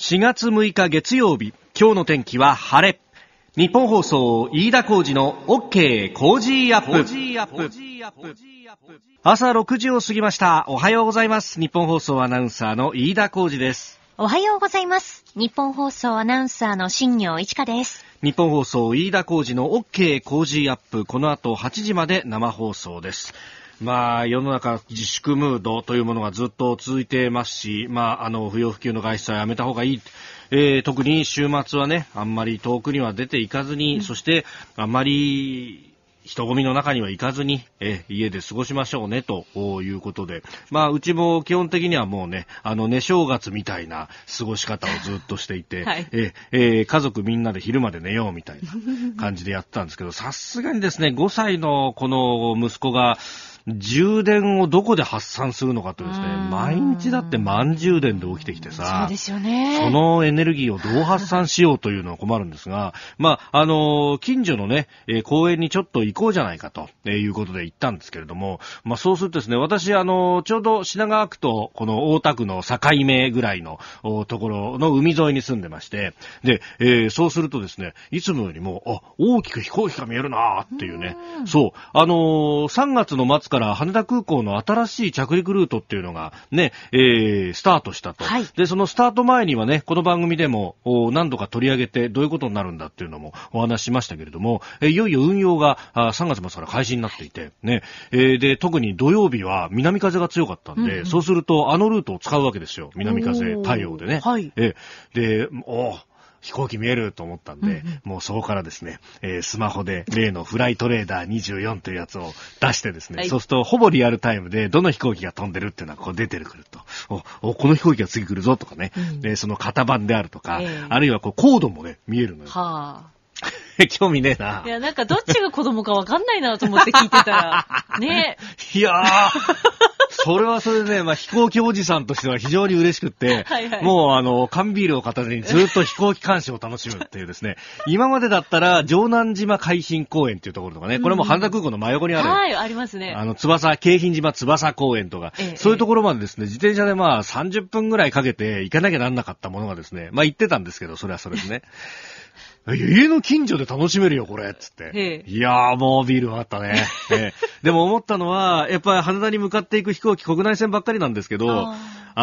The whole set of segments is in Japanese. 4月6日月曜日、今日の天気は晴れ。日本放送飯田浩司の OK コージーアップ。朝6時を過ぎました。おはようございます。日本放送アナウンサーの飯田浩司です。おはようございます。日本放送アナウンサーの新業一華です。日本放送飯田浩司の OK コージーアップ、この後8時まで生放送です。まあ、世の中自粛ムードというものがずっと続いていますし、不要不急の外出はやめた方がいい。特に週末はね、あんまり遠くには出ていかずに、そしてあんまり人混みの中には行かずに、家で過ごしましょうねということで、うちも基本的にはもうね、寝正月みたいな過ごし方をずっとしていて、はい、家族みんなで昼まで寝ようみたいな感じでやってたんですけど、さすがにですね、5歳のこの息子が充電をどこで発散するのかとですね、毎日だって満充電で起きてきてさ、そうですよね。そのエネルギーをどう発散しようというのは困るんですが、近所のね、公園にちょっと行こうじゃないかということで行ったんですけれども、そうするとですね、私ちょうど品川区とこの大田区の境目ぐらいのところの海沿いに住んでまして、で、そうするとですね、いつもよりも大きく飛行機が見えるなーっていうね、そう、3月の末から羽田空港の新しい着陸ルートっていうのがね、スタートしたと、はい、でそのスタート前にはね、この番組でも何度か取り上げてどういうことになるんだっていうのもお話ししましたけれども、いよいよ運用が3月末から開始になっていて、ね、で特に土曜日は南風が強かったんで、そうするとあのルートを使うわけですよ。南風対応でね、はい、で飛行機見えると思ったんで、もうそこからですね、スマホで例のフライトレーダー24というやつを出してですね、はい、そうするとほぼリアルタイムでどの飛行機が飛んでるっていうのがこう出てくると、この飛行機が次来るぞとかね、でその型番であるとか、あるいはこうコードもね見えるのよ。はぁ興味ねえな。いや、なんかどっちが子供かわかんないなと思って聞いてたらね。いやーそれはそれでね、飛行機おじさんとしては非常に嬉しくってはい、はい、もう缶ビールを片手にずっと飛行機鑑賞を楽しむっていうですね今までだったら城南島海浜公園っていうところとかね、これも羽田空港の真横にある、はい、ありますね。翼、京浜島翼公園とか、そういうところまでですね、自転車で30分ぐらいかけて行かなきゃなんなかったものがですね、行ってたんですけど、それはそれですね家の近所で楽しめるよこれっつって、いやーもうビールはあったね、でも思ったのはやっぱり羽田に向かっていく飛行機、国内線ばっかりなんですけど、ち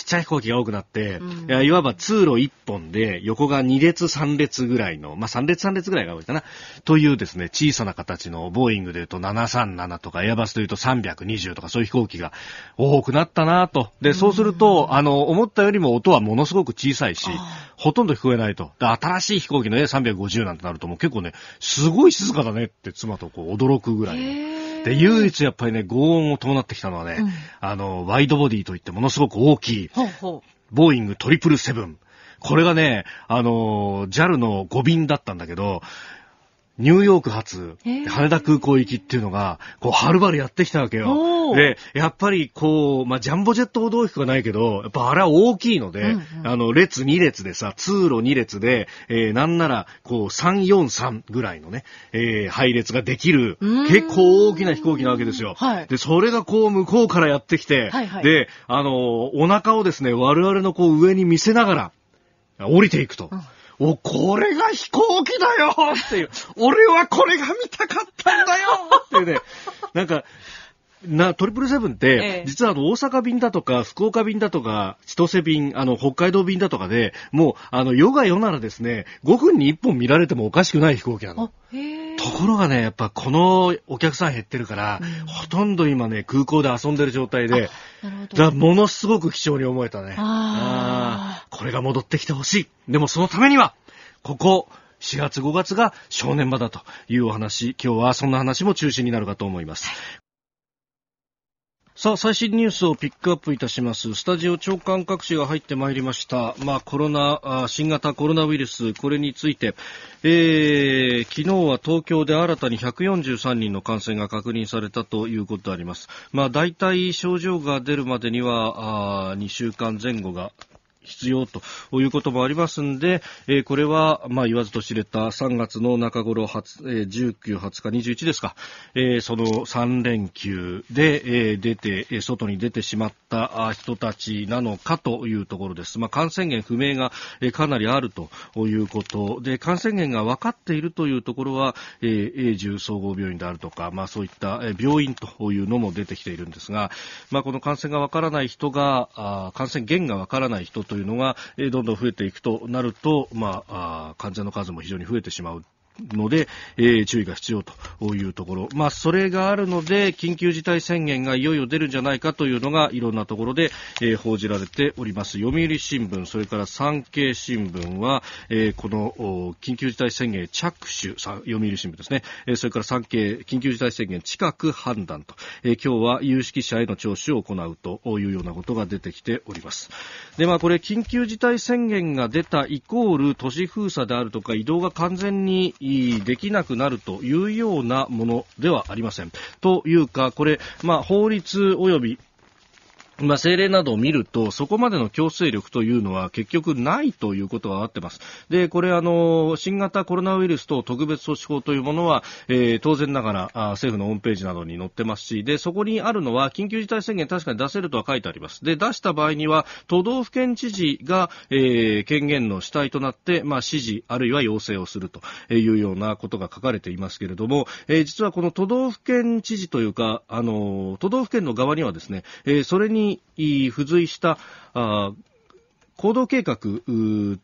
っちゃい飛行機が多くなって、いわば通路1本で横が2列3列ぐらいの、3列ぐらいが多いかなというですね、小さな形のボーイングでいうと737とか、エアバスでいうと320とか、そういう飛行機が多くなったなと。でそうすると思ったよりも音はものすごく小さいし、ほとんど聞こえないと。で新しい飛行機のA350なんてなるともう結構ね、すごい静かだねって妻とこう驚くぐらい、で唯一やっぱりね、轟音を伴ってきたのはね、ワイドボディといってものすごく大きいボーイング777、これがねJAL の5便だったんだけど、ニューヨーク発、羽田空港行きっていうのが、はるばるやってきたわけよ。で、やっぱりジャンボジェットほど大きくはないけど、やっぱあれは大きいので、列2列でさ、通路2列で、なんなら、343ぐらいのね、配列ができる、結構大きな飛行機なわけですよ。で、それが向こうからやってきて、で、お腹をですね、我々の上に見せながら、降りていくと。これが飛行機だよっていう、俺はこれが見たかったんだよっていうね、なんか、777って、実は大阪便だとか、福岡便だとか、千歳便、北海道便だとかで、もう、世が世ならですね、5分に1本見られてもおかしくない飛行機なの。ところがね、やっぱこのお客さん減ってるから、ほとんど今ね、空港で遊んでる状態で、ものすごく貴重に思えたね。これが戻ってきてほしい。でもそのためには、ここ、4月5月が正念場だというお話、今日はそんな話も中心になるかと思います。さあ、最新ニュースをピックアップいたします。スタジオ長官各紙が入ってまいりました。新型コロナウイルス、これについて、昨日は東京で新たに143人の感染が確認されたということであります。だいたい症状が出るまでには2週間前後が必要ということもありますんで、これはまあ言わずと知れた3月の中頃19、20日、21ですか、その3連休で、外に出てしまった人たちなのかというところです。まあ、感染源不明がかなりあるということで、感染源が分かっているというところは、永住総合病院であるとか、まあ、そういった病院というのも出てきているんですが、まあ、この感染が分からない人が感染源が分からない人というのがどんどん増えていくとなると、まあ、患者の数も非常に増えてしまうので、注意が必要というところ、まあ、それがあるので緊急事態宣言がいよいよ出るんじゃないかというのがいろんなところで、報じられております。読売新聞、それから産経新聞は、この緊急事態宣言着手、読売新聞ですね、それから産経、緊急事態宣言近く判断と、今日は有識者への聴取を行うというようなことが出てきております。で、まあ、これ緊急事態宣言が出たイコール都市封鎖であるとか移動が完全にできなくなるというようなものではありません。というか、これ、まあ、法律及びまあ、政令などを見ると、そこまでの強制力というのは結局ないということは分かってます。で、これ新型コロナウイルス等特別措置法というものは、当然ながら政府のホームページなどに載ってますし、で、そこにあるのは緊急事態宣言確かに出せるとは書いてあります。で、出した場合には都道府県知事が、権限の主体となって、まあ、指示あるいは要請をするというようなことが書かれていますけれども、実はこの都道府県知事というか、都道府県の側にはですね、それに付随した行動計画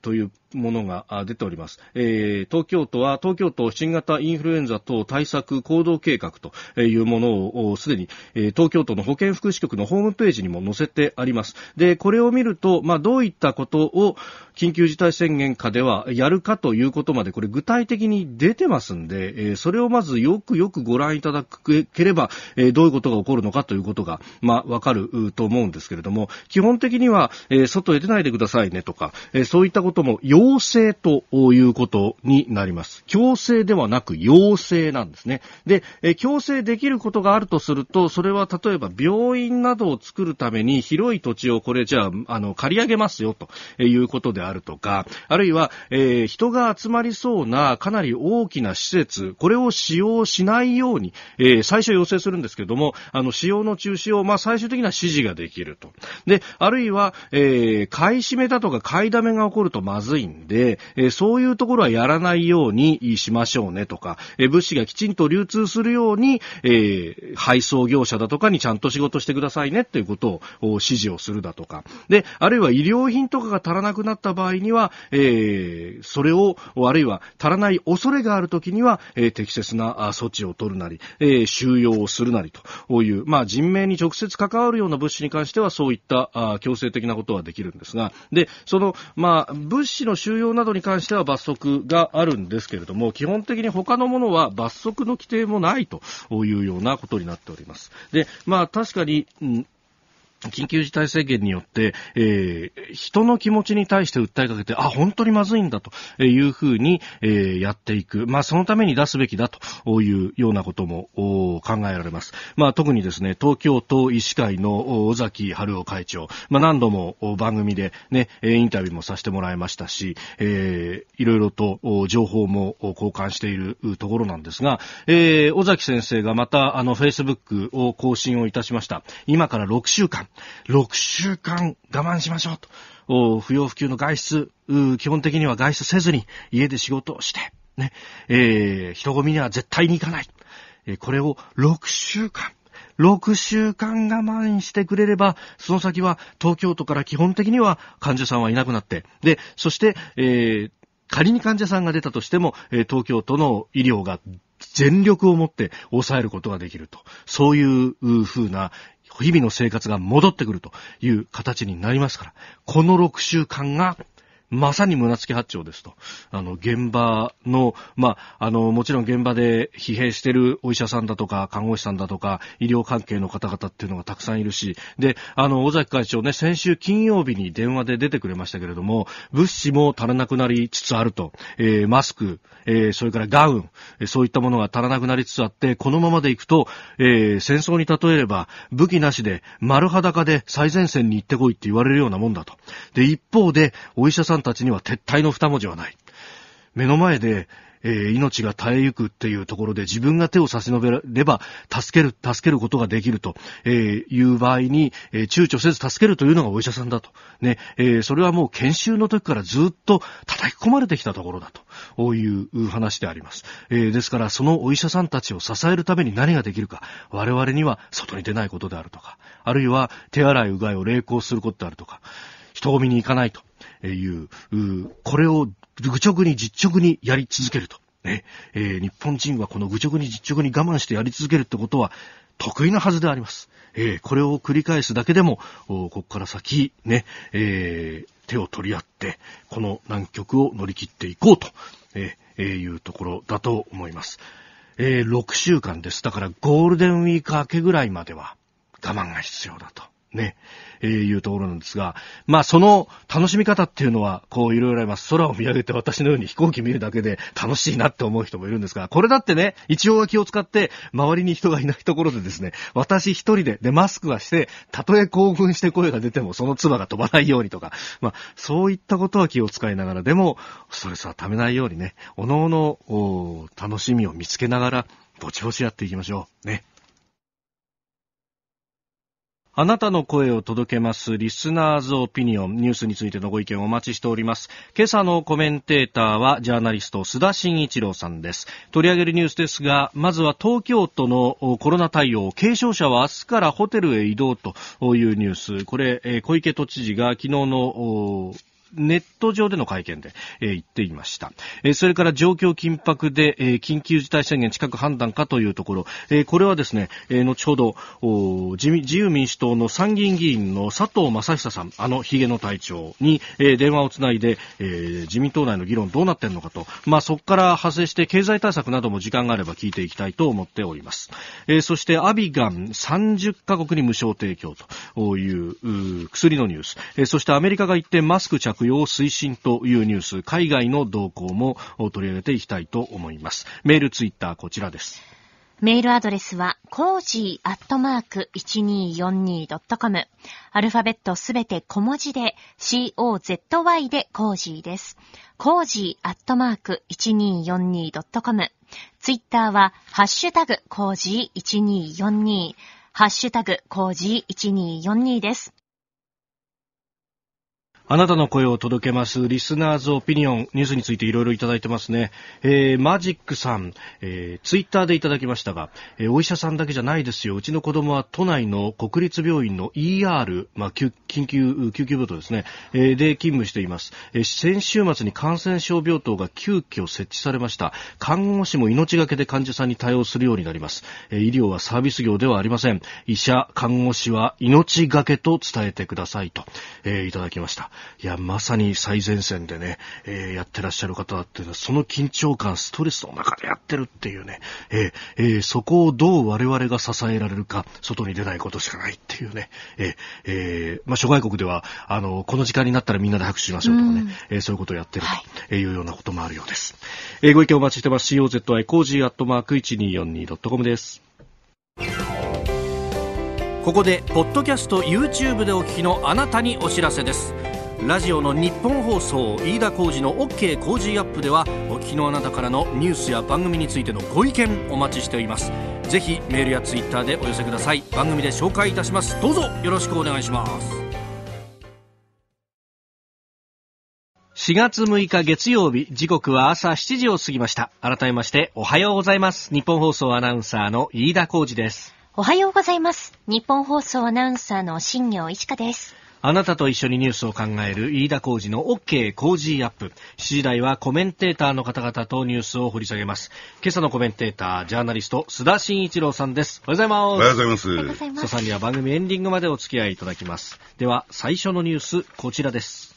というものが出ております。東京都は東京都新型インフルエンザ等対策行動計画というものをすでに東京都の保健福祉局のホームページにも載せてあります。で、これを見ると、まあ、どういったことを緊急事態宣言下ではやるかということまでこれ具体的に出てますんで、それをまずよくご覧いただければどういうことが起こるのかということが、まあ、わかると思うんですけれども、基本的には外へ出ないでくださいねとか、そういったことも要請ということになります。強制ではなく要請なんですね。で、強制できることがあるとすると、それは例えば病院などを作るために広い土地をこれじゃあ、借り上げますよということであるとか、あるいは、人が集まりそうなかなり大きな施設、これを使用しないように、最初要請するんですけれども、使用の中止を、まあ、最終的な指示ができると。で、あるいは、買い占めだとか買いだめが起こるとまずいんで、そういうところはやらないようにしましょうねとか、物資がきちんと流通するように、配送業者だとかにちゃんと仕事してくださいねということを指示をするだとか、で、あるいは医療品とかが足らなくなった場合には、それを、あるいは足らない恐れがあるときには、適切な措置を取るなり、収容をするなりという、まあ、人命に直接関わるような物資に関してはそういった強制的なことはできるんですが、で、その、まあ、物資の収容などに関しては罰則があるんですけれども、基本的に他のものは罰則の規定もないというようなことになっております。で、まあ、確かに、緊急事態宣言によって、人の気持ちに対して訴えかけて、あ、本当にまずいんだというふうに、やっていく。まあ、そのために出すべきだというようなことも考えられます。まあ、特にですね、東京都医師会の尾崎春夫会長、まあ、何度も番組でね、インタビューもさせてもらいましたし、いろいろと情報も交換しているところなんですが、尾崎先生がまたFacebook を更新をいたしました。今から6週間我慢しましょうと。不要不急の外出、基本的には外出せずに家で仕事をして、ね、人混みには絶対に行かない。これを6週間我慢してくれれば、その先は東京都から基本的には患者さんはいなくなって、で、そして、仮に患者さんが出たとしても、東京都の医療が全力を持って抑えることができると。そういうふうな日々の生活が戻ってくるという形になりますから、この6週間がまさに胸付き発注ですと。現場の、もちろん現場で疲弊しているお医者さんだとか、看護師さんだとか、医療関係の方々っていうのがたくさんいるし、で、尾崎会長ね、先週金曜日に電話で出てくれましたけれども、物資も足らなくなりつつあると。マスク、それからガウン、そういったものが足らなくなりつつあって、このままでいくと、戦争に例えれば、武器なしで、丸裸で最前線に行ってこいって言われるようなもんだと。で、一方で、お医者さんたちには撤退の二文字はない。目の前で、命が絶えゆくっていうところで自分が手を差し伸べれば助けることができると、いう場合に、躊躇せず助けるというのがお医者さんだと。ね、それはもう研修の時からずっと叩き込まれてきたところだと、こういう話であります。ですからそのお医者さんたちを支えるために何ができるか、我々には外に出ないことであるとか、あるいは手洗いうがいを励行することであるとか、人混みに行かないという、これを愚直に実直にやり続けると、ね、日本人はこの愚直に実直に我慢してやり続けるってことは得意なはずであります。これを繰り返すだけでもここから先ね、手を取り合ってこの難局を乗り切っていこうと、いうところだと思います。6週間です。だからゴールデンウィーク明けぐらいまでは我慢が必要だと。ね、いうところなんですが、まあその楽しみ方っていうのはこういろいろあります。空を見上げて私のように飛行機見るだけで楽しいなって思う人もいるんですが、これだってね、一応は気を使って周りに人がいないところでですね、私一人でマスクはして、たとえ興奮して声が出てもその唾が飛ばないようにとか、まあそういったことは気を使いながら、でもストレスは溜めないようにね、おのおの楽しみを見つけながらぼちぼちやっていきましょうね。あなたの声を届けますリスナーズオピニオン、ニュースについてのご意見をお待ちしております。今朝のコメンテーターはジャーナリスト須田慎一郎さんです。取り上げるニュースですが、まずは東京都のコロナ対応、軽症者は明日からホテルへ移動というニュース、これ小池都知事が昨日のネット上での会見で言っていました。それから状況緊迫で緊急事態宣言近く判断かというところ、これはですね、後ほど自由民主党の参議院議員の佐藤正久さん、ヒゲの隊長に電話をつないで自民党内の議論どうなってんのかと、まあそこから派生して経済対策なども時間があれば聞いていきたいと思っております。そしてアビガン30カ国に無償提供という薬のニュース、そしてアメリカが一転マスク着用推進というニュース、海外の動向も取り上げていきたいと思います。メールツイッターこちらです。メールアドレスはcozy@1242.com、 アルファベットすべて小文字で COZY でコージーです。cozy@1242.com、 ツイッターはハッシュタグコージー1242、ハッシュタグコージー1242です。あなたの声を届けますリスナーズオピニオン、ニュースについていろいろいただいてますね。マジックさん、ツイッターでいただきましたが、お医者さんだけじゃないですよ。うちの子供は都内の国立病院の ER、救急病棟ですね、で勤務しています。先週末に感染症病棟が急遽設置されました。看護師も命がけで患者さんに対応するようになります。医療はサービス業ではありません。医者、看護師は命がけと伝えてくださいと、いただきました。いや、まさに最前線でね、やってらっしゃる方だっていうのは、その緊張感、ストレスの中でやってるっていうね、そこをどう我々が支えられるか、外に出ないことしかないっていうね、諸外国ではこの時間になったらみんなで拍手しましょうとかね、そういうことをやってるというようなこともあるようです。ご意見お待ちしてます。COZY コージーアットマーク 1242.com です。ここでポッドキャスト YouTube でお聞きのあなたにお知らせです。ラジオの日本放送飯田浩司の OK 工事アップでは、お聞きのあなたからのニュースや番組についてのご意見お待ちしております。ぜひメールやツイッターでお寄せください。番組で紹介いたします。どうぞよろしくお願いします。4月6日月曜日、時刻は朝7時を過ぎました。改めましておはようございます。日本放送アナウンサーの飯田浩司です。おはようございます。日本放送アナウンサーの新業一華です。あなたと一緒にニュースを考える飯田浩司の OK 工事アップ。7時台はコメンテーターの方々とニュースを掘り下げます。今朝のコメンテーター、ジャーナリスト、須田慎一郎さんです。おはようございます。おはようございます。須田さんには番組エンディングまでお付き合いいただきます。では、最初のニュース、こちらです。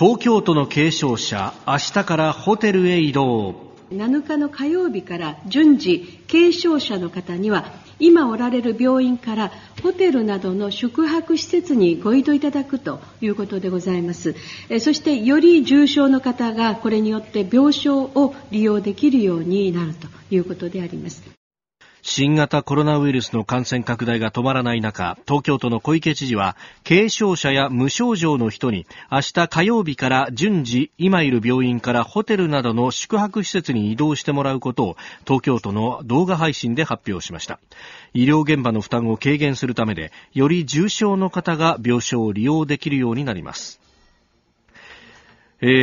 東京都の軽症者、明日からホテルへ移動。7日の火曜日から順次、軽症者の方には、今おられる病院からホテルなどの宿泊施設にご移動いただくということでございます。そして、より重症の方がこれによって病床を利用できるようになるということであります。新型コロナウイルスの感染拡大が止まらない中、東京都の小池知事は軽症者や無症状の人に明日火曜日から順次今いる病院からホテルなどの宿泊施設に移動してもらうことを東京都の動画配信で発表しました。医療現場の負担を軽減するためでより重症の方が病床を利用できるようになります。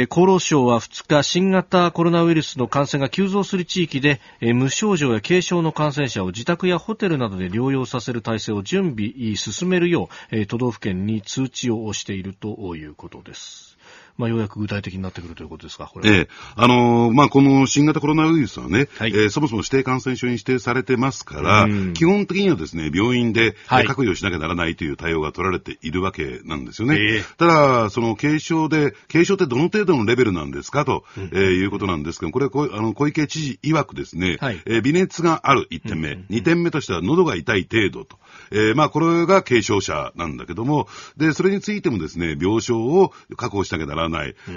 厚労省は2日、新型コロナウイルスの感染が急増する地域で、無症状や軽症の感染者を自宅やホテルなどで療養させる体制を準備進めるよう、都道府県に通知をしているということです。まあ、ようやく具体的になってくるということですか、これは。まあ、この新型コロナウイルスはね、はい、そもそも指定感染症に指定されてますから、基本的にはですね、病院で、隔離をしなきゃならないという対応が取られているわけなんですよね。ただ、その軽症ってどの程度のレベルなんですかと、いうことなんですけど、これは小池知事曰くですね、微熱がある1点目、2点目としては喉が痛い程度と、まあ、これが軽症者なんだけども、で、それについてもですね、病床を確保しなきゃならない。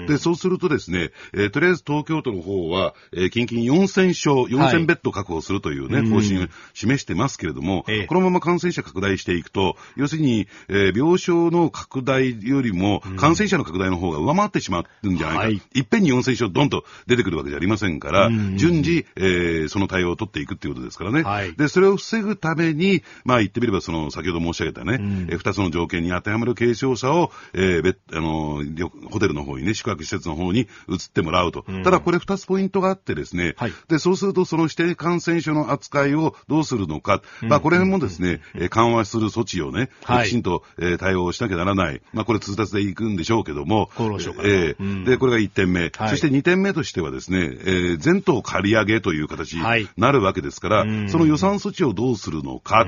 で、そうするとですね、とりあえず東京都の方は、近々4000ベッド確保するというね、方針を示してますけれども、このまま感染者拡大していくと、要するに、病床の拡大よりも、感染者の拡大の方が上回ってしまうんじゃないか。いっぺんに4000床ドンと出てくるわけじゃありませんから、順次、その対応を取っていくっていうことですからね。で、それを防ぐために、まあ言ってみれば、先ほど申し上げたね、2つの条件に当てはまる軽症者を、ホテルの方にね、宿泊施設の方に移ってもらうと。ただこれ2つポイントがあってですね、で、そうするとその指定感染症の扱いをどうするのか、まあこれもですね、緩和する措置をね、きちんと対応しなきゃならない。まあこれ通達でいくんでしょうけども、厚労省から。で、これが1点目。そして2点目としてはですね、全島借り上げという形になるわけですから、その予算措置をどうするのか、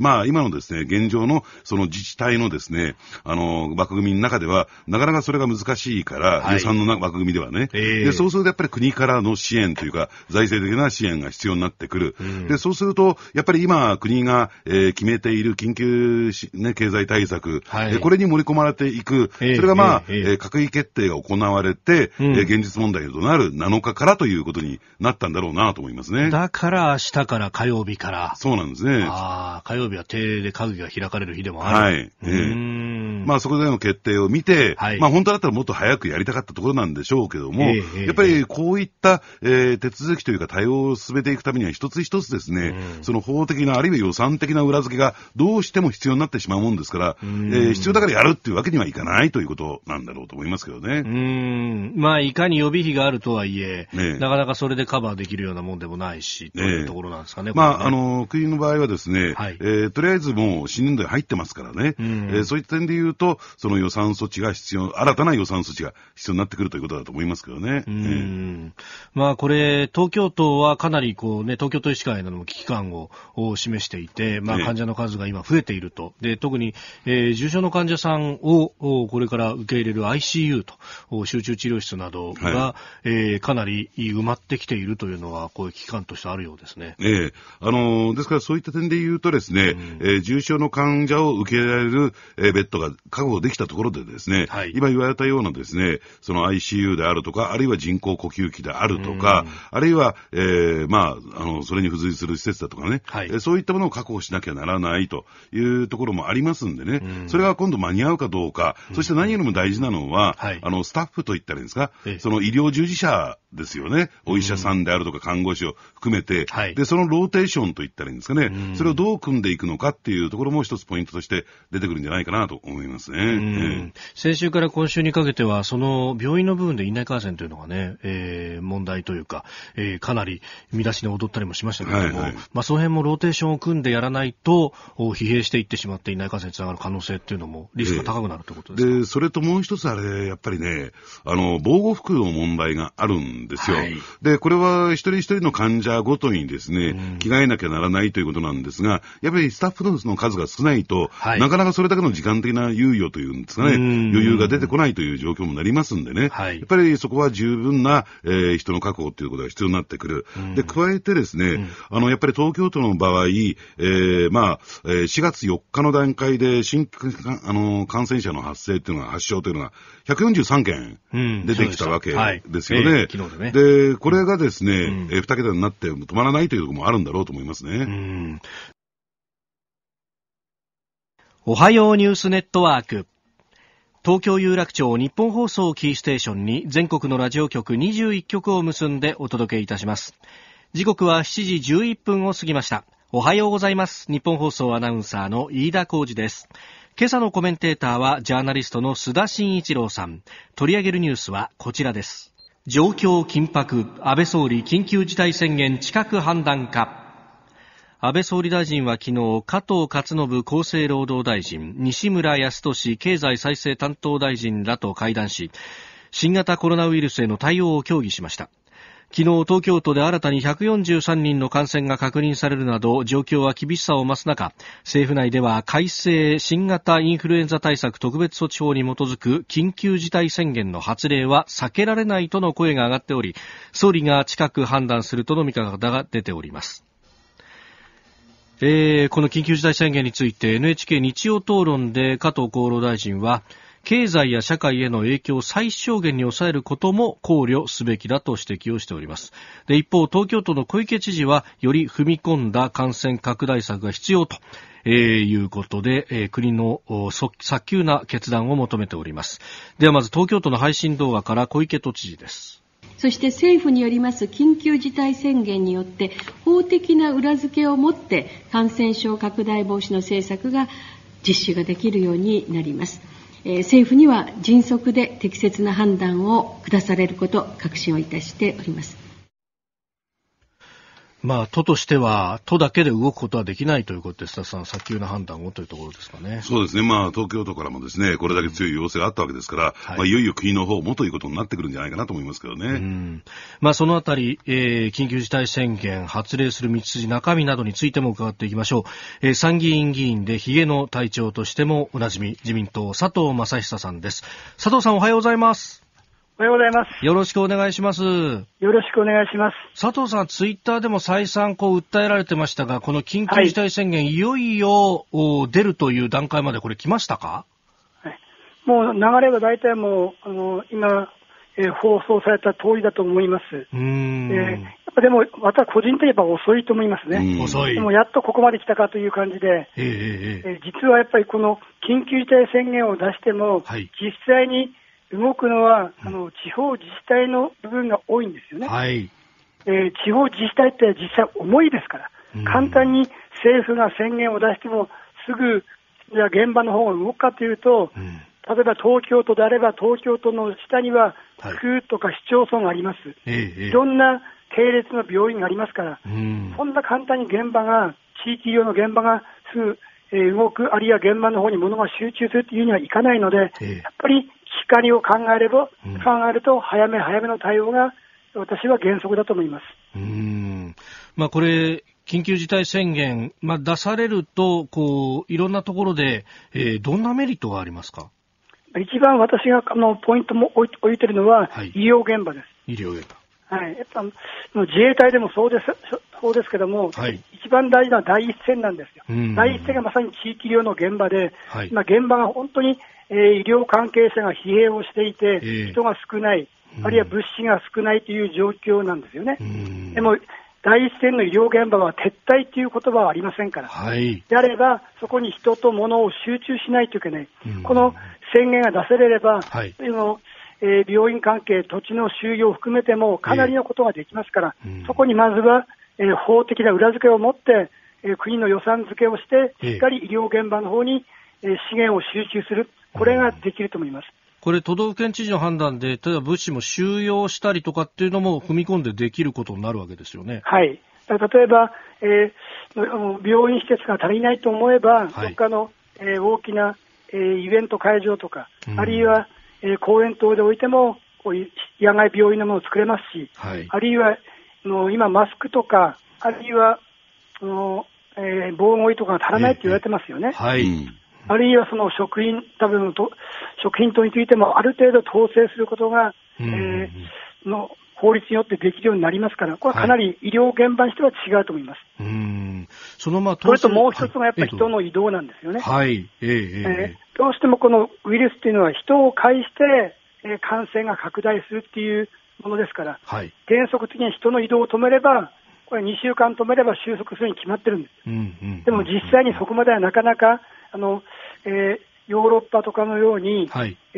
まあ今のですね、現状のその自治体のですね、枠組みの中では、なかなかそれが難しいから、予算の枠組みではね、で、そうするとやっぱり国からの支援というか、財政的な支援が必要になってくる。で、そうすると、やっぱり今、国が、決めている緊急、ね、経済対策、これに盛り込まれていく、それがまあ、閣議決定が行われて、現実問題となる7日からということになったんだろうなと思いますね。だから、明日から火曜日から。そうなんですね。火曜日は定例で閣議が開かれる日でもある。まあ、そこでの決定を見て、まあ、本当だったらもっと早くやりたかったところなんでしょうけども、やっぱりこういった、手続きというか対応を進めていくためには一つ一つですね、その法的なあるいは予算的な裏付けがどうしても必要になってしまうもんですから、必要だからやるっていうわけにはいかないということなんだろうと思いますけどね。まあいかに予備費があるとはいえ、なかなかそれでカバーできるようなもんでもないし、というところなんですかね。まあ国の場合はですね、とりあえずもう新年度に入ってますからね、そういった点で言うとその予算措置が必要、新たな予算措置が必要になってくるということだと思いますけどね。まあこれ東京都はかなりこうね、東京都医師会なども危機感を示していて、まあ患者の数が今増えていると。で、特に、重症の患者さんをこれから受け入れる ICU と集中治療室などが、かなり埋まってきているというのはこういう危機感としてあるようですね。ですからそういった点で言うとですね、重症の患者を受け入れられる、ベッドが確保できたところでですね、今言われたようなですね、その ICU であるとか、あるいは人工呼吸器であるとか、あるいは、まあ、それに付随する施設だとかね、そういったものを確保しなきゃならないというところもありますんでね、それが今度間に合うかどうか、そして何よりも大事なのは、スタッフといったらいいんですか、その医療従事者ですよね、お医者さんであるとか看護師を含めて、で、そのローテーションといったらいいんですかね、それをどう組んでいくのかっていうところも一つポイントとして出てくるんじゃないかなと思いますね。先週から今週にかけてはその病院の部分で院内感染というのがね、問題というか、かなり見出しに踊ったりもしましたけれども、まあ、その辺もローテーションを組んでやらないと疲弊していってしまって院内感染につながる可能性というのもリスクが高くなるということですか。で、それともう一つあれやっぱりね、防護服の問題があるんですよ。で、これは一人一人の患者ごとにですね、着替えなきゃならないということなんですが、やっぱりスタッフの数が少ないと、なかなかそれだけの時間的な猶予というんですかね、余裕が出てこないという状況もなりますんでね、はい、やっぱりそこは十分な、人の確保ということが必要になってくる。で、加えてですね、やっぱり東京都の場合、4月4日の段階で感染者の発症というのが143件出てきたわけですよね。で、これがですね、2桁になって止まらないというところもあるんだろうと思いますね。おはようニュースネットワーク。東京有楽町日本放送キーステーションに全国のラジオ局21局を結んでお届けいたします。時刻は7時11分を過ぎました。おはようございます。日本放送アナウンサーの飯田浩司です。今朝のコメンテーターはジャーナリストの須田慎一郎さん。取り上げるニュースはこちらです。状況緊迫、安倍総理緊急事態宣言近く判断か。安倍総理大臣は昨日、加藤勝信厚生労働大臣、西村康稔経済再生担当大臣らと会談し、新型コロナウイルスへの対応を協議しました。昨日、東京都で新たに143人の感染が確認されるなど、状況は厳しさを増す中、政府内では改正新型インフルエンザ対策特別措置法に基づく緊急事態宣言の発令は避けられないとの声が上がっており、総理が近く判断するとの見方が出ております。この緊急事態宣言について NHK 日曜討論で加藤厚労大臣は経済や社会への影響を最小限に抑えることも考慮すべきだと指摘をしております。で、一方東京都の小池知事はより踏み込んだ感染拡大策が必要と、いうことで、国の早急な決断を求めております。ではまず東京都の配信動画から小池都知事です。そして政府によります緊急事態宣言によって法的な裏付けを持って感染症拡大防止の政策が実施ができるようになります。政府には迅速で適切な判断を下されること確信をいたしております。都としては、都だけで動くことはできないということで、須田さん、早急な判断をというところですかね。そうですね。東京都からもですね、これだけ強い要請があったわけですから、いよいよ国の方もということになってくるんじゃないかなと思いますけどね。そのあたり、緊急事態宣言発令する道筋、中身などについても伺っていきましょう。参議院議員でヒゲの隊長としてもおなじみ、自民党佐藤正久さんです。佐藤さん、おはようございます。おはようございます。よろしくお願いします。よろしくお願いします。佐藤さん、ツイッターでも再三訴えられてましたが、この緊急事態宣言、いよいよ出るという段階までこれ来ましたか？もう流れが大体もう今、放送された通りだと思います。でもまた個人的には遅いと思いますね。でもやっとここまで来たかという感じで、実はやっぱりこの緊急事態宣言を出しても、実際に動くのは地方自治体の部分が多いんですよね。地方自治体って実際重いですから、簡単に政府が宣言を出してもすぐじゃあ現場の方が動くかというと、例えば東京都であれば東京都の下には区とか市町村があります、いろんな系列の病院がありますから、そんな簡単に現場が地域医療の現場がすぐ動く、あるいは現場の方に物が集中するというにはいかないので、やっぱりしかりを考えると早めの対応が私は原則だと思います。これ緊急事態宣言、出されるといろんなところで、どんなメリットがありますか？一番私がポイントも置いているのは、医療現場です。やっぱ自衛隊でもそうですけども、一番大事なのは第一線なんですよ。第一線がまさに地域医療の現場で、現場が本当に医療関係者が疲弊をしていて、人が少ない、あるいは物資が少ないという状況なんですよね。でも第一線の医療現場は撤退という言葉はありませんから、であればそこに人と物を集中しないといけない。この宣言が出せれば、病院関係、土地の収容を含めてもかなりのことができますから、そこにまずは、法的な裏付けを持って、国の予算付けをして、しっかり医療現場の方に、資源を集中する、これができると思います。これ、都道府県知事の判断で、例えば物資も収容したりとかっていうのも踏み込んでできることになるわけですよね。例えば、病院施設が足りないと思えば、どっかの、大きな、イベント会場とか、あるいは、公園等でおいても野外病院のものを作れますし、あるいは今マスクとか、あるいは防護衣とかが足らないと言われてますよね。あるいはその食品等についてもある程度統制することが、の法律によってできるようになりますから、これはかなり医療現場にしては違うと思います。それともう一つがやっぱり人の移動なんですよね。どうしてもこのウイルスというのは人を介して、感染が拡大するっていうものですから、原則的に人の移動を止めれば、これ2週間止めれば収束するに決まってるんです。でも実際にそこまではなかなかヨーロッパとかのように、外出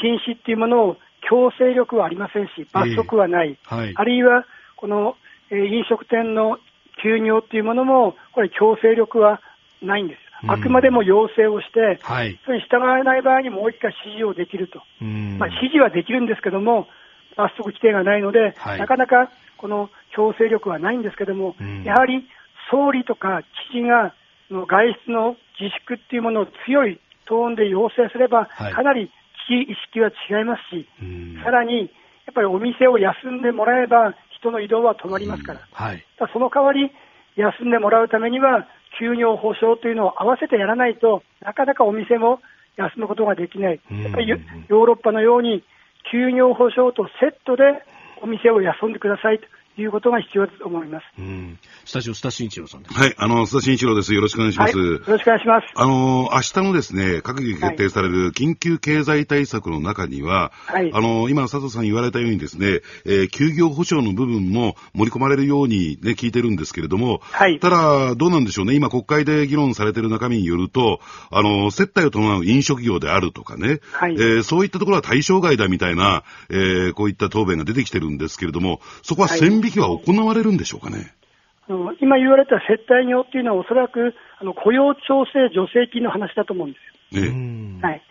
禁止っていうものを強制力はありませんし、罰則はない、あるいはこの、飲食店の休業っていうものもこれ強制力はないんです。あくまでも要請をして、それに従わない場合にもう一回指示をできると、指示はできるんですけども罰則規定がないので、なかなかこの強制力はないんですけども、やはり総理とか知事が外出の自粛っていうものを強いトーンで要請すれば、かなり危機意識は違いますし、さらにやっぱりお店を休んでもらえば人の移動は止まりますから、ただその代わり休んでもらうためには休業保障というのを合わせてやらないとなかなかお店も休むことができない。やっぱりヨーロッパのように休業保障とセットでお店を休んでくださいということが必要だと思います。スタジオ、須田慎一郎さんです。はい、須田慎一郎です。よろしくお願いします。よろしくお願いします。明日のですね、閣議決定される緊急経済対策の中には、今佐藤さん言われたようにですね、休業保障の部分も盛り込まれるようにね、聞いてるんですけれども、ただ、どうなんでしょうね、今国会で議論されている中身によると、接待を伴う飲食業であるとかね、そういったところは対象外だみたいな、こういった答弁が出てきてるんですけれども、そこは線引きは行われるんでしょうかね。今言われた接待業というのはおそらく雇用調整助成金の話だと思うんですよ。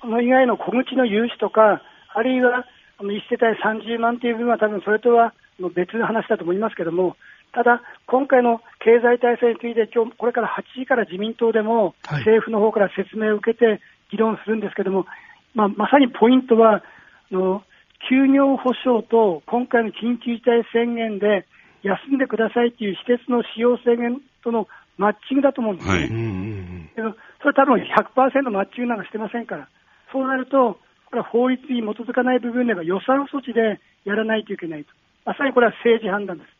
その以外の小口の融資とか、あるいは1世帯30万という部分は多分それとは別の話だと思いますけども、ただ今回の経済対策について今日これから8時から自民党でも政府の方から説明を受けて議論するんですけども、まさにポイントは休業保障と今回の緊急事態宣言で休んでくださいという施設の使用制限とのマッチングだと思うんですね。それは多分 100% マッチングなんかしてませんから、そうなるとこれは法律に基づかない部分では予算措置でやらないといけないと、まさにこれは政治判断です。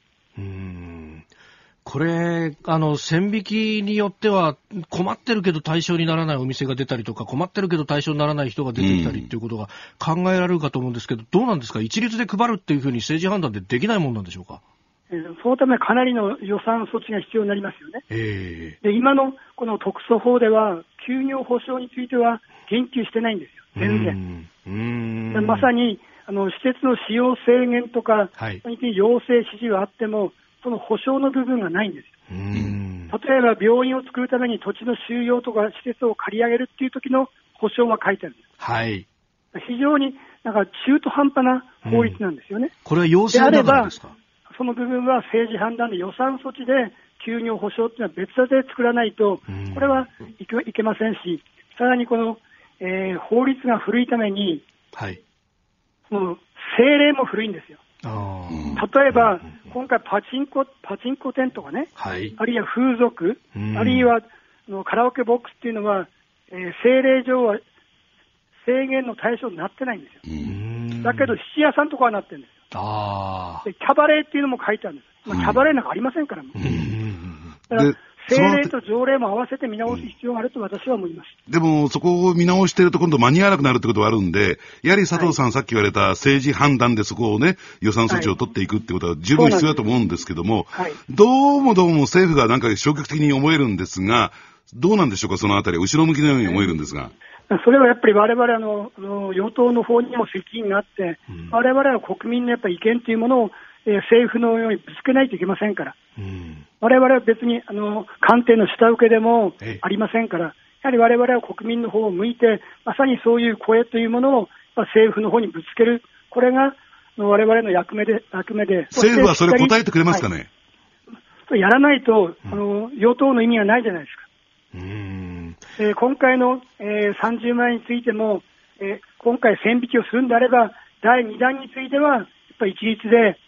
これ線引きによっては困ってるけど対象にならないお店が出たりとか、困ってるけど対象にならない人が出てきたりということが考えられるかと思うんですけど、どうなんですか、一律で配るっていうふうに政治判断でできないもんなんでしょうか。そのためかなりの予算措置が必要になりますよね。で今のこの特措法では休業保障については言及してないんですよ、全然。まさに施設の使用制限とか、要請指示はあってもその保障の部分がないんですよ。例えば病院を作るために土地の収用とか施設を借り上げるっていう時の保障は書いてあるんです。非常になんか中途半端な法律なんですよね。これは要請なんですか。その部分は政治判断で予算措置で休業保障というのは別立て作らないとこれはいけませんし、さらにこの、法律が古いために、政令も古いんですよ。例えば、今回パチンコ店とかね、あるいは風俗、あるいはカラオケボックスというのは、政令上は制限の対象になってないんですよ。だけど質屋さんとかはなってるんですよ。でキャバレーっていうのも書いてあるんです。キャバレーなんかありませんから。だから政令と条例も合わせて見直す必要があると私は思います。でもそこを見直していると今度間に合わなくなるってことはあるんで、やはり佐藤さん、さっき言われた政治判断でそこをね、予算措置を取っていくってことは十分必要だと思うんですけども、どうも政府がなんか消極的に思えるんですが、どうなんでしょうか、そのあたり後ろ向きのように思えるんですが、それはやっぱり我々与党の方にも責任があって、我々は国民のやっぱり意見というものを、政府のようにぶつけないといけませんから、我々は別に官邸の下請けでもありませんから、やはり我々は国民の方を向いて、まさにそういう声というものを政府の方にぶつける、これが我々の役目で、政府はそれ答えてくれますかね。やらないと与党の意味はないじゃないですか。今回の、30万円についても、今回線引きをするんであれば第2弾についてはやっぱ一律で、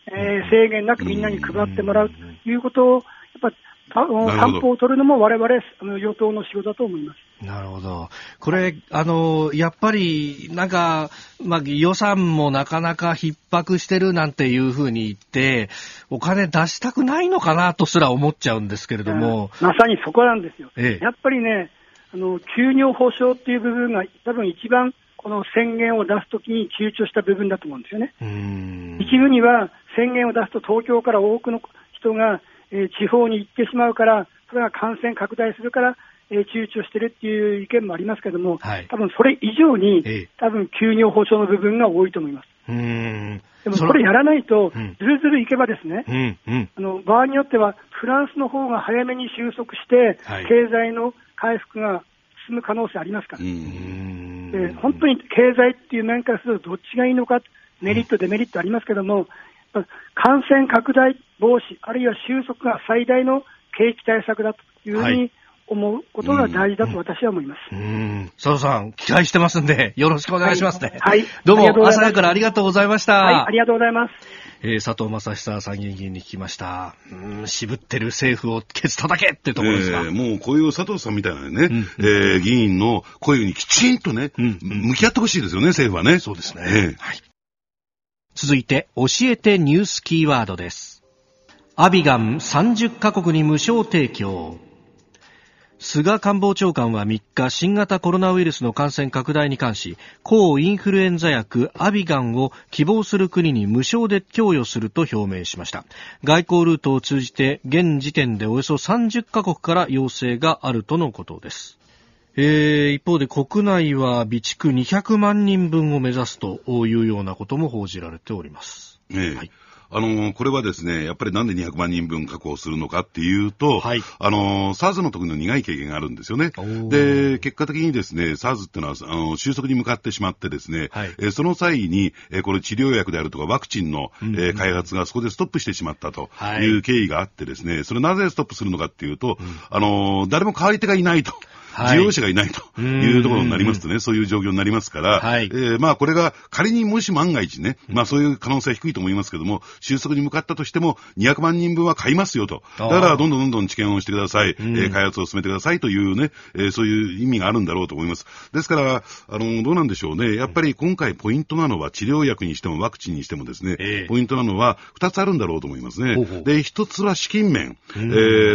制限なくみんなに配ってもらうということをやっぱ担保を取るのも我々与党の仕事だと思います。なるほど。これ、はい、やっぱり、なんか、まあ、予算もなかなか逼迫してるなんていうふうに言って、お金出したくないのかなとすら思っちゃうんですけれども。まさにそこなんですよ。やっぱりね、休業保障っていう部分が多分一番この宣言を出すときに躊躇した部分だと思うんですよね。一部には宣言を出すと東京から多くの人が、地方に行ってしまうから、それが感染拡大するから、躊躇してるっていう意見もありますけども、はい、多分それ以上に、多分休業保障の部分が多いと思います。でもこれやらないと、ずるずるいけばですね、場合によってはフランスの方が早めに収束して、はい、経済の回復が進む可能性ありますから、で本当に経済っていう面からするとどっちがいいのか、メリットデメリットありますけども、感染拡大防止あるいは収束が最大の景気対策だというふうに、はい思うことが大事だと私は思います。佐藤さん期待してますんでよろしくお願いしますね。はい、どうも朝早くからありがとうございました。はい、ありがとうございます。佐藤正久参議院議員に聞きました。渋ってる政府をケツ叩けってところですか。もうこういう佐藤さんみたいなね、議員の声にきちんとね、向き合ってほしいですよね政府はね。そうですね。はい。続いて教えてニュースキーワードです。アビガン30カ国に無償提供。菅官房長官は3日、新型コロナウイルスの感染拡大に関し、抗インフルエンザ薬アビガンを希望する国に無償で供与すると表明しました。外交ルートを通じて、現時点でおよそ30カ国から要請があるとのことです。一方で国内は備蓄200万人分を目指すというようなことも報じられております。はい。これはですね、やっぱりなんで200万人分確保するのかっていうと、はい、SARS の時の苦い経験があるんですよね。で、結果的にですね、SARS っていうのは、収束に向かってしまってですね、はい、その際に、これ治療薬であるとかワクチンの、開発がそこでストップしてしまったという経緯があってですね、はい、それなぜストップするのかっていうと、誰も買い手がいないと。はい、需要者がいないというところになりますとね、そういう状況になりますから、はい、まあこれが仮にもし万が一ね、まあそういう可能性は低いと思いますけども、収束に向かったとしても200万人分は買いますよと。だからどんどん治験をしてください、開発を進めてくださいというね、そういう意味があるんだろうと思います。ですから、どうなんでしょうね。やっぱり今回ポイントなのは治療薬にしてもワクチンにしてもですね、ポイントなのは2つあるんだろうと思いますね。で、1つは資金面。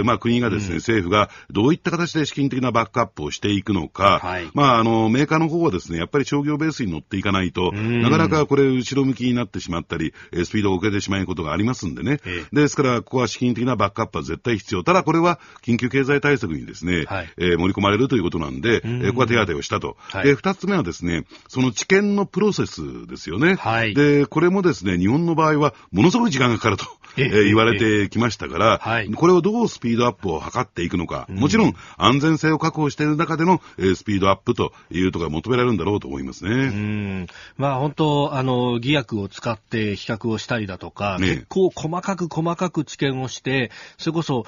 まあ国がですね、政府がどういった形で資金的なバックアップをしていくのか、はい、まあメーカーの方はですねやっぱり商業ベースに乗っていかないとなかなかこれ後ろ向きになってしまったりスピードを受けてしまうことがありますんでね、ですからここは資金的なバックアップは絶対必要。ただこれは緊急経済対策にですね、はい盛り込まれるということなんで、ここは手当てをしたと、はい、で2つ目はですねその治験のプロセスですよね、はい、でこれもですね日本の場合はものすごい時間がかかると言われてきましたから、はい、これをどうスピードアップを図っていくのか、もちろん安全性を確保している中でのスピードアップというところが求められるんだろうと思いますね。まあ本当偽薬を使って比較をしたりだとか、結構細かく治験をして、それこそ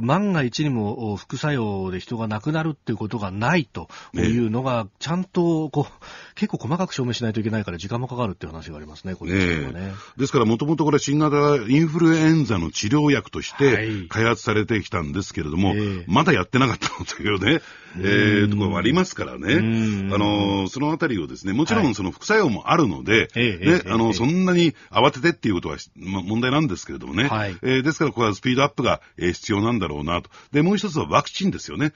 万が一にも副作用で人が亡くなるっていうことがないというのが、ちゃんとこう結構細かく証明しないといけないから時間もかかるっていう話がありますね。これはね。ですからもともとこれ新型インフルエンザの治療薬として開発されてきたんですけれども、まだやってなかったというね、ところもありますからね、そのあたりをですね、もちろんその副作用もあるので、そんなに慌ててっていうことは、ま、問題なんですけれどもね、はいですからここはスピードアップが必要なんだろうなと。で、もう一つはワクチンですよね。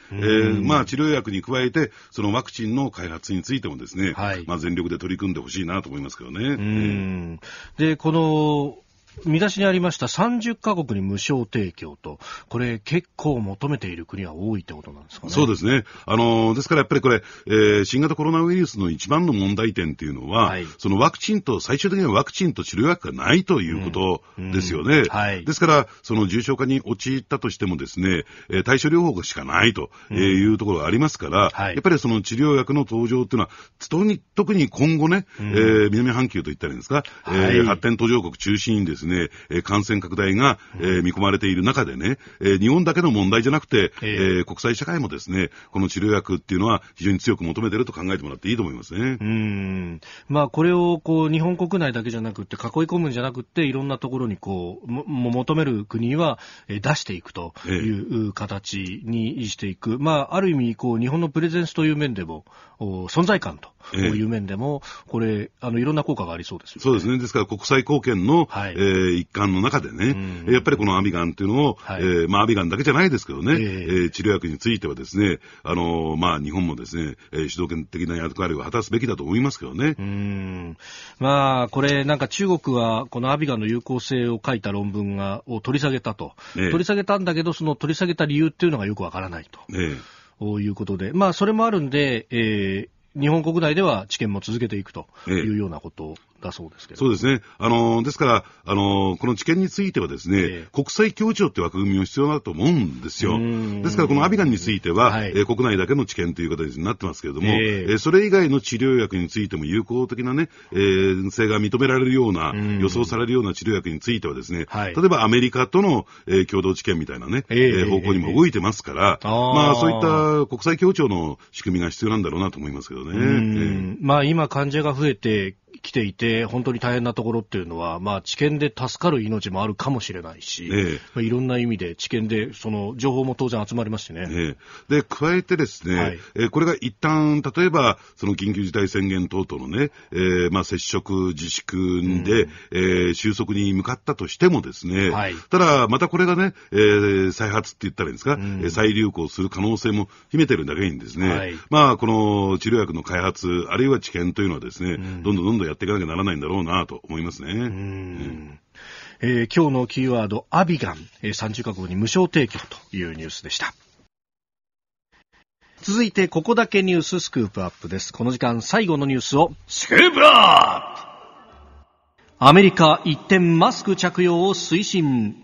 まあ治療薬に加えて、そのワクチンの開発についてもですね、はい、まあ全力で取り組んでほしいなと思いますけどね。で、この、見出しにありました30カ国に無償提供と、これ結構求めている国は多いってことなんですかね。そうですね。ですからやっぱりこれ、新型コロナウイルスの一番の問題点っていうのは、はい、そのワクチンと、最終的にはワクチンと治療薬がないということですよね。はい、ですから、その重症化に陥ったとしてもですね、対処療法しかないというところがありますから、はい、やっぱりその治療薬の登場っていうのは、特に今後ね、南半球といったらいいんですか、発展途上国中心にですねですね、感染拡大が、見込まれている中でね、日本だけの問題じゃなくて、国際社会もですね、この治療薬っていうのは非常に強く求めていると考えてもらっていいと思いますね。まあこれをこう日本国内だけじゃなくて囲い込むんじゃなくていろんなところにこうも求める国は出していくという形にしていく、まあある意味こう日本のプレゼンスという面でも存在感という面でもこれいろんな効果がありそうですよね。そうですね。ですから国際貢献の、一環の中でね、やっぱりこのアビガンというのを、まあアビガンだけじゃないですけどね、治療薬についてはですね、まあ日本もですね、主導権的な役割を果たすべきだと思いますけどね。まあこれなんか中国はこのアビガンの有効性を書いた論文を取り下げたと、取り下げたんだけどその取り下げた理由っていうのがよくわからないと、いうことで、まあそれもあるんで、日本国内では治験も続けていくというようなことだそうですけど、そうですね。ですから、この治験についてはですね、国際協調って枠組みも必要だと思うんですよ。ですからこのアビガンについては、国内だけの治験という形になってますけれども、それ以外の治療薬についても有効的なね、性が認められるような、予想されるような治療薬についてはですね、例えばアメリカとの、共同治験みたいなね、方向にも動いてますから、まあそういった国際協調の仕組みが必要なんだろうなと思いますけどね。まあ今患者が増えて来ていて本当に大変なところっていうのは、まあ、治験で助かる命もあるかもしれないし、まあ、いろんな意味で治験でその情報も当然集まりますしね。で加えてですね、これが一旦例えばその緊急事態宣言等々のね、まあ、接触自粛で、収束に向かったとしてもですね、ただまたこれがね、再発って言ったらいいんですか、再流行する可能性も秘めてるだけにですね、まあこの治療薬の開発あるいは治験というのはですね、どんどんどんどんやっていかなきゃならないんだろうなと思いますね。今日のキーワードアビガン、30カ国に無償提供というニュースでした。続いてここだけニューススクープアップです。この時間最後のニュースをスクープアップ。アメリカ一転マスク着用を推進。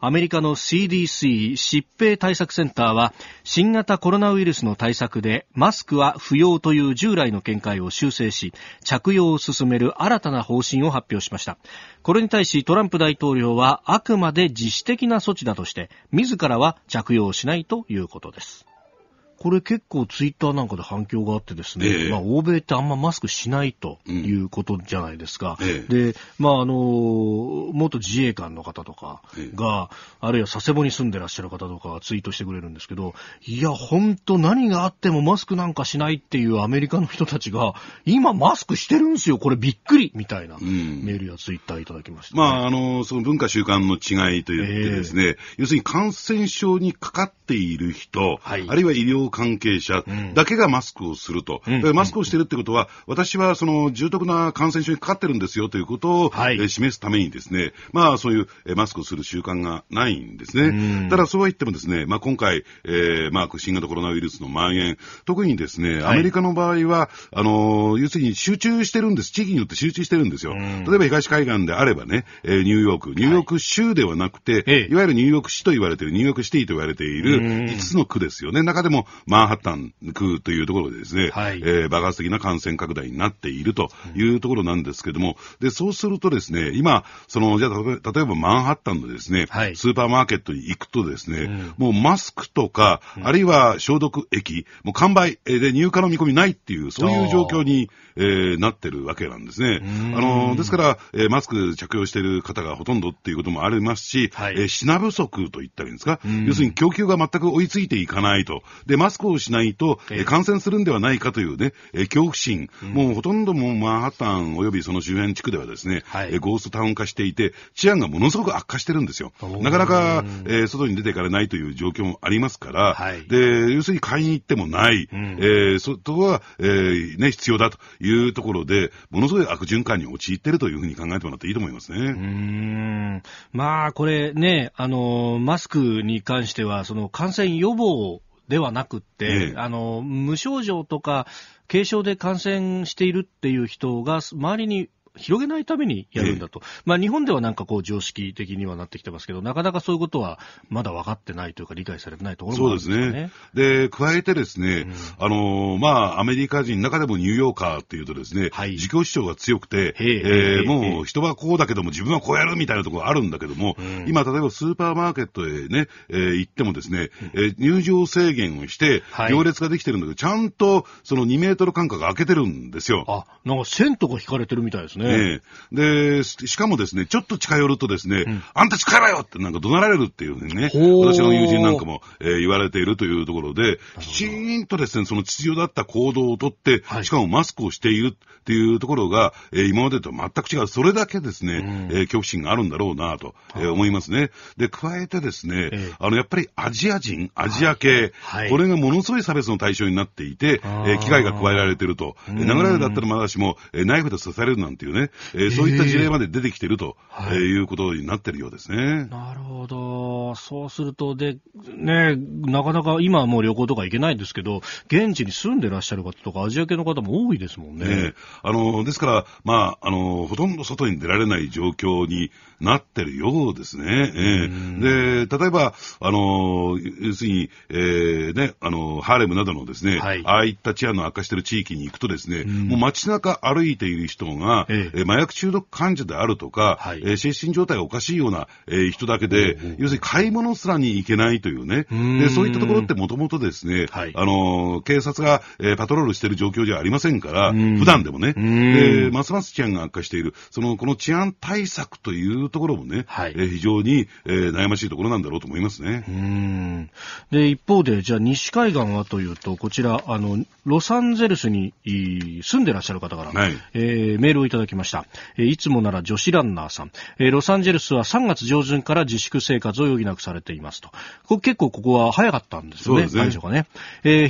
アメリカの CDC 疾病対策センターは新型コロナウイルスの対策でマスクは不要という従来の見解を修正し着用を進める新たな方針を発表しました。これに対しトランプ大統領はあくまで自主的な措置だとして自らは着用しないということです。これ結構ツイッターなんかで反響があってですね、まあ、欧米ってあんまマスクしないということじゃないですか、で、まあ元自衛官の方とかが、あるいは佐世保に住んでらっしゃる方とかがツイートしてくれるんですけど、いや本当何があってもマスクなんかしないっていうアメリカの人たちが今マスクしてるんですよこれびっくりみたいなメールやツイッターいただきました、ね。まあその文化習慣の違いといってですね、要するに感染症にかかっている人、あるいは医療関係者だけがマスクをすると、マスクをしているってことは、私はその重篤な感染症にかかってるんですよということを、示すためにですね、まあそういう、マスクをする習慣がないんですね。ただそうは言ってもですね、まあ今回、まあ新型コロナウイルスの蔓延、特にですね、アメリカの場合は要するに集中してるんです。地域によって集中してるんですよ。例えば東海岸であればね、ニューヨーク州ではなくて、いわゆるニューヨーク市と言われているニューヨークシティと言われている5つの区ですよね。中でもマンハッタン区というところでですね、爆発的な感染拡大になっているというところなんですけども、でそうするとですね、今そのじゃあ例えばマンハッタンのですね、スーパーマーケットに行くとですね、もうマスクとか、あるいは消毒液もう完売で入荷の見込みないっていうそういう状況に、なってるわけなんですね。ですから、マスク着用している方がほとんどっていうこともありますし、品不足といったらいいんですか、要するに供給が全く追いついていかないと、でマスクをしないと感染するんではないかというね、恐怖心、もうほとんどもうマンハッタンおよびその周辺地区ではですね、ゴーストタウン化していて治安がものすごく悪化してるんですよ。なかなか、外に出ていかれないという状況もありますから、で要するに買いに行ってもない、そこは、ね、必要だというところでものすごい悪循環に陥っているというふうに考えてもらっていいと思いますね。まあこれね、マスクに関してはその感染予防ではなくって、無症状とか軽症で感染しているっていう人が周りに広げないためにやるんだと、まあ、日本ではなんかこう常識的にはなってきてますけど、なかなかそういうことはまだ分かってないというか理解されてないところもあるんですかね。そうですね。で、加えてですね、まあ、アメリカ人の中でもニューヨーカーっていうとですね、はい、自己主張が強くて、もう人はこうだけども自分はこうやるみたいなところがあるんだけども、今例えばスーパーマーケットへね、行ってもですね、入場制限をして行列ができてるんだけど、ちゃんとその2メートル間隔が空けてるんですよ。あ、なんか線とか引かれてるみたいですね。で、しかもですね、ちょっと近寄るとですね、あんた近寄らよってなんか怒鳴られるっていうふうにね、私の友人なんかも、言われているというところで、きちんとですね、その秩序だった行動をとって、しかもマスクをしているっていうところが、今までと全く違う。それだけですね、恐怖心があるんだろうなと、思いますね。で、加えてですね、やっぱりアジア人、アジア系、これがものすごい差別の対象になっていて、危害が加えられていると。殴られるだったらまだしも、ナイフで刺されるなんていうね、そういった事例まで出てきているということになっているようですね。なるほど。そうするとで、ね、なかなか今はもう旅行とか行けないんですけど、現地に住んでらっしゃる方とかアジア系の方も多いですもんね。ですから、まあ、ほとんど外に出られない状況になっているようですね。で、例えば要するに、ね、ハーレムなどのですね、ああいった治安の悪化している地域に行くとですね、もう街中歩いている人が、麻薬中毒患者であるとか、精神状態がおかしいような、人だけで、要するに買い物すらに行けないというね、でそういったところってもともとですね、警察が、パトロールしている状況じゃありませんから、普段でもね、でますます治安が悪化している、そのこの治安対策というところもね、非常に、悩ましいところなんだろうと思いますね。で一方で、じゃあ西海岸はというと、こちらロサンゼルスに住んでらっしゃる方から、メールをいただきました。いつもなら女子ランナーさん、ロサンゼルスは3月上旬から自粛生活を余儀なくされていますと。結構ここは早かったんですよね。そうですね。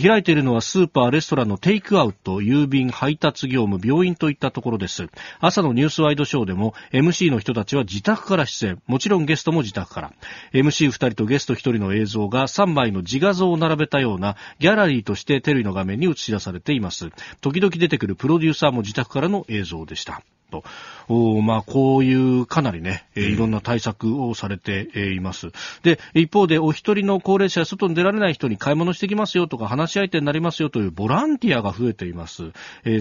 開いているのはスーパー、レストランのテイクアウト、郵便、配達業務、病院といったところです。朝のニュースワイドショーでも MC の人たちは自宅から出演、もちろんゲストも自宅から。 MC2 人とゲスト1人の映像が3枚の自画像を並べたようなギャラリーとしてテレビの画面に映し出されています。時々出てくるプロデューサーも自宅からの映像でした。とまあ、こういうかなりね、いろんな対策をされています。で、一方でお一人の高齢者や外に出られない人に買い物してきますよとか話し相手になりますよというボランティアが増えています。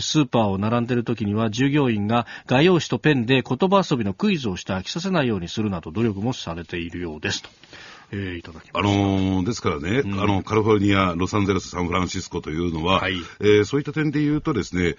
スーパーを並んでいる時には従業員が画用紙とペンで言葉遊びのクイズをして飽きさせないようにするなど努力もされているようですと。いただきました。ですからね、カリフォルニア、ロサンゼルス、サンフランシスコというのは、そういった点で言うとですね、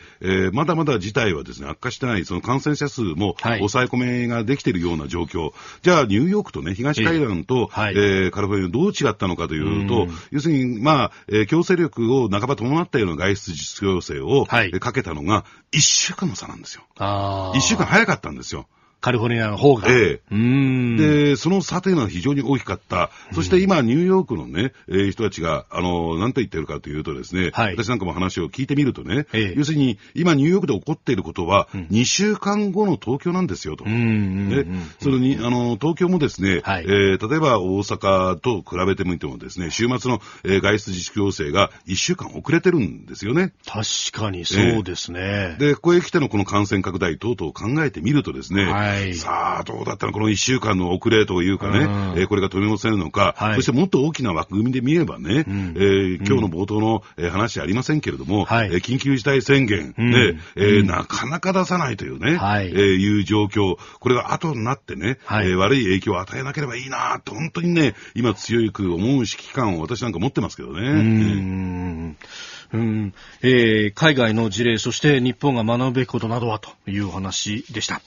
まだまだ事態はですね、悪化してない、その感染者数も抑え込めができているような状況。じゃあ、ニューヨークとね、東海岸と、カリフォルニアどう違ったのかというと、要するに、まあ、強制力を半ば伴ったような外出自粛要請を、かけたのが、1週間の差なんですよ。1週間早かったんですよ。カリフォルニアの方が。で、その差というのは非常に大きかった。そして今、ニューヨークのね、人たちが、なんて言ってるかというとですね、私なんかも話を聞いてみるとね、要するに、今、ニューヨークで起こっていることは、2週間後の東京なんですよ、と。それに、東京もですね、例えば大阪と比べてみてもですね、週末の、外出自粛要請が1週間遅れてるんですよね。確かにそうですね。で、ここへ来てのこの感染拡大等々を考えてみるとですね、さあ、どうだったのこの1週間の遅れというかね、これが取り戻せるのか、そしてもっと大きな枠組みで見ればね、今日の冒頭の話ありませんけれども、緊急事態宣言で、なかなか出さないというね、いう状況、これが後になってね、悪い影響を与えなければいいなと、本当にね、今強く思う指揮官を私なんか持ってますけどね。海外の事例、そして日本が学ぶべきことなどはという話でした。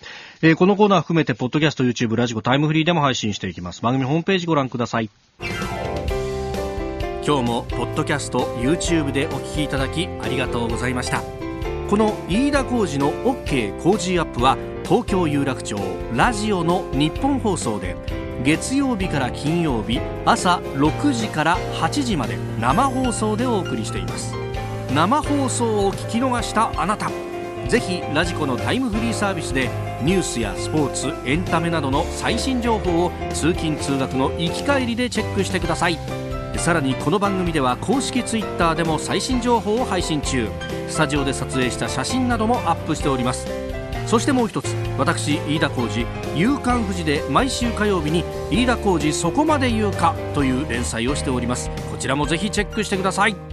このコーナー含めてポッドキャスト、 YouTube、 ラジコ、タイムフリーでも配信していきます。番組ホームページご覧ください。今日もポッドキャスト、 YouTube でお聞きいただきありがとうございました。この飯田浩司の OK 工事アップは東京有楽町ラジオの日本放送で月曜日から金曜日朝6時から8時まで生放送でお送りしています。生放送を聞き逃したあなた、ぜひラジコのタイムフリーサービスでニュースやスポーツ、エンタメなどの最新情報を通勤通学の行き帰りでチェックしてください。さらにこの番組では公式ツイッターでも最新情報を配信中、スタジオで撮影した写真などもアップしております。そしてもう一つ、私飯田浩司夕刊フジで毎週火曜日に飯田浩司そこまで言うかという連載をしております。こちらもぜひチェックしてください。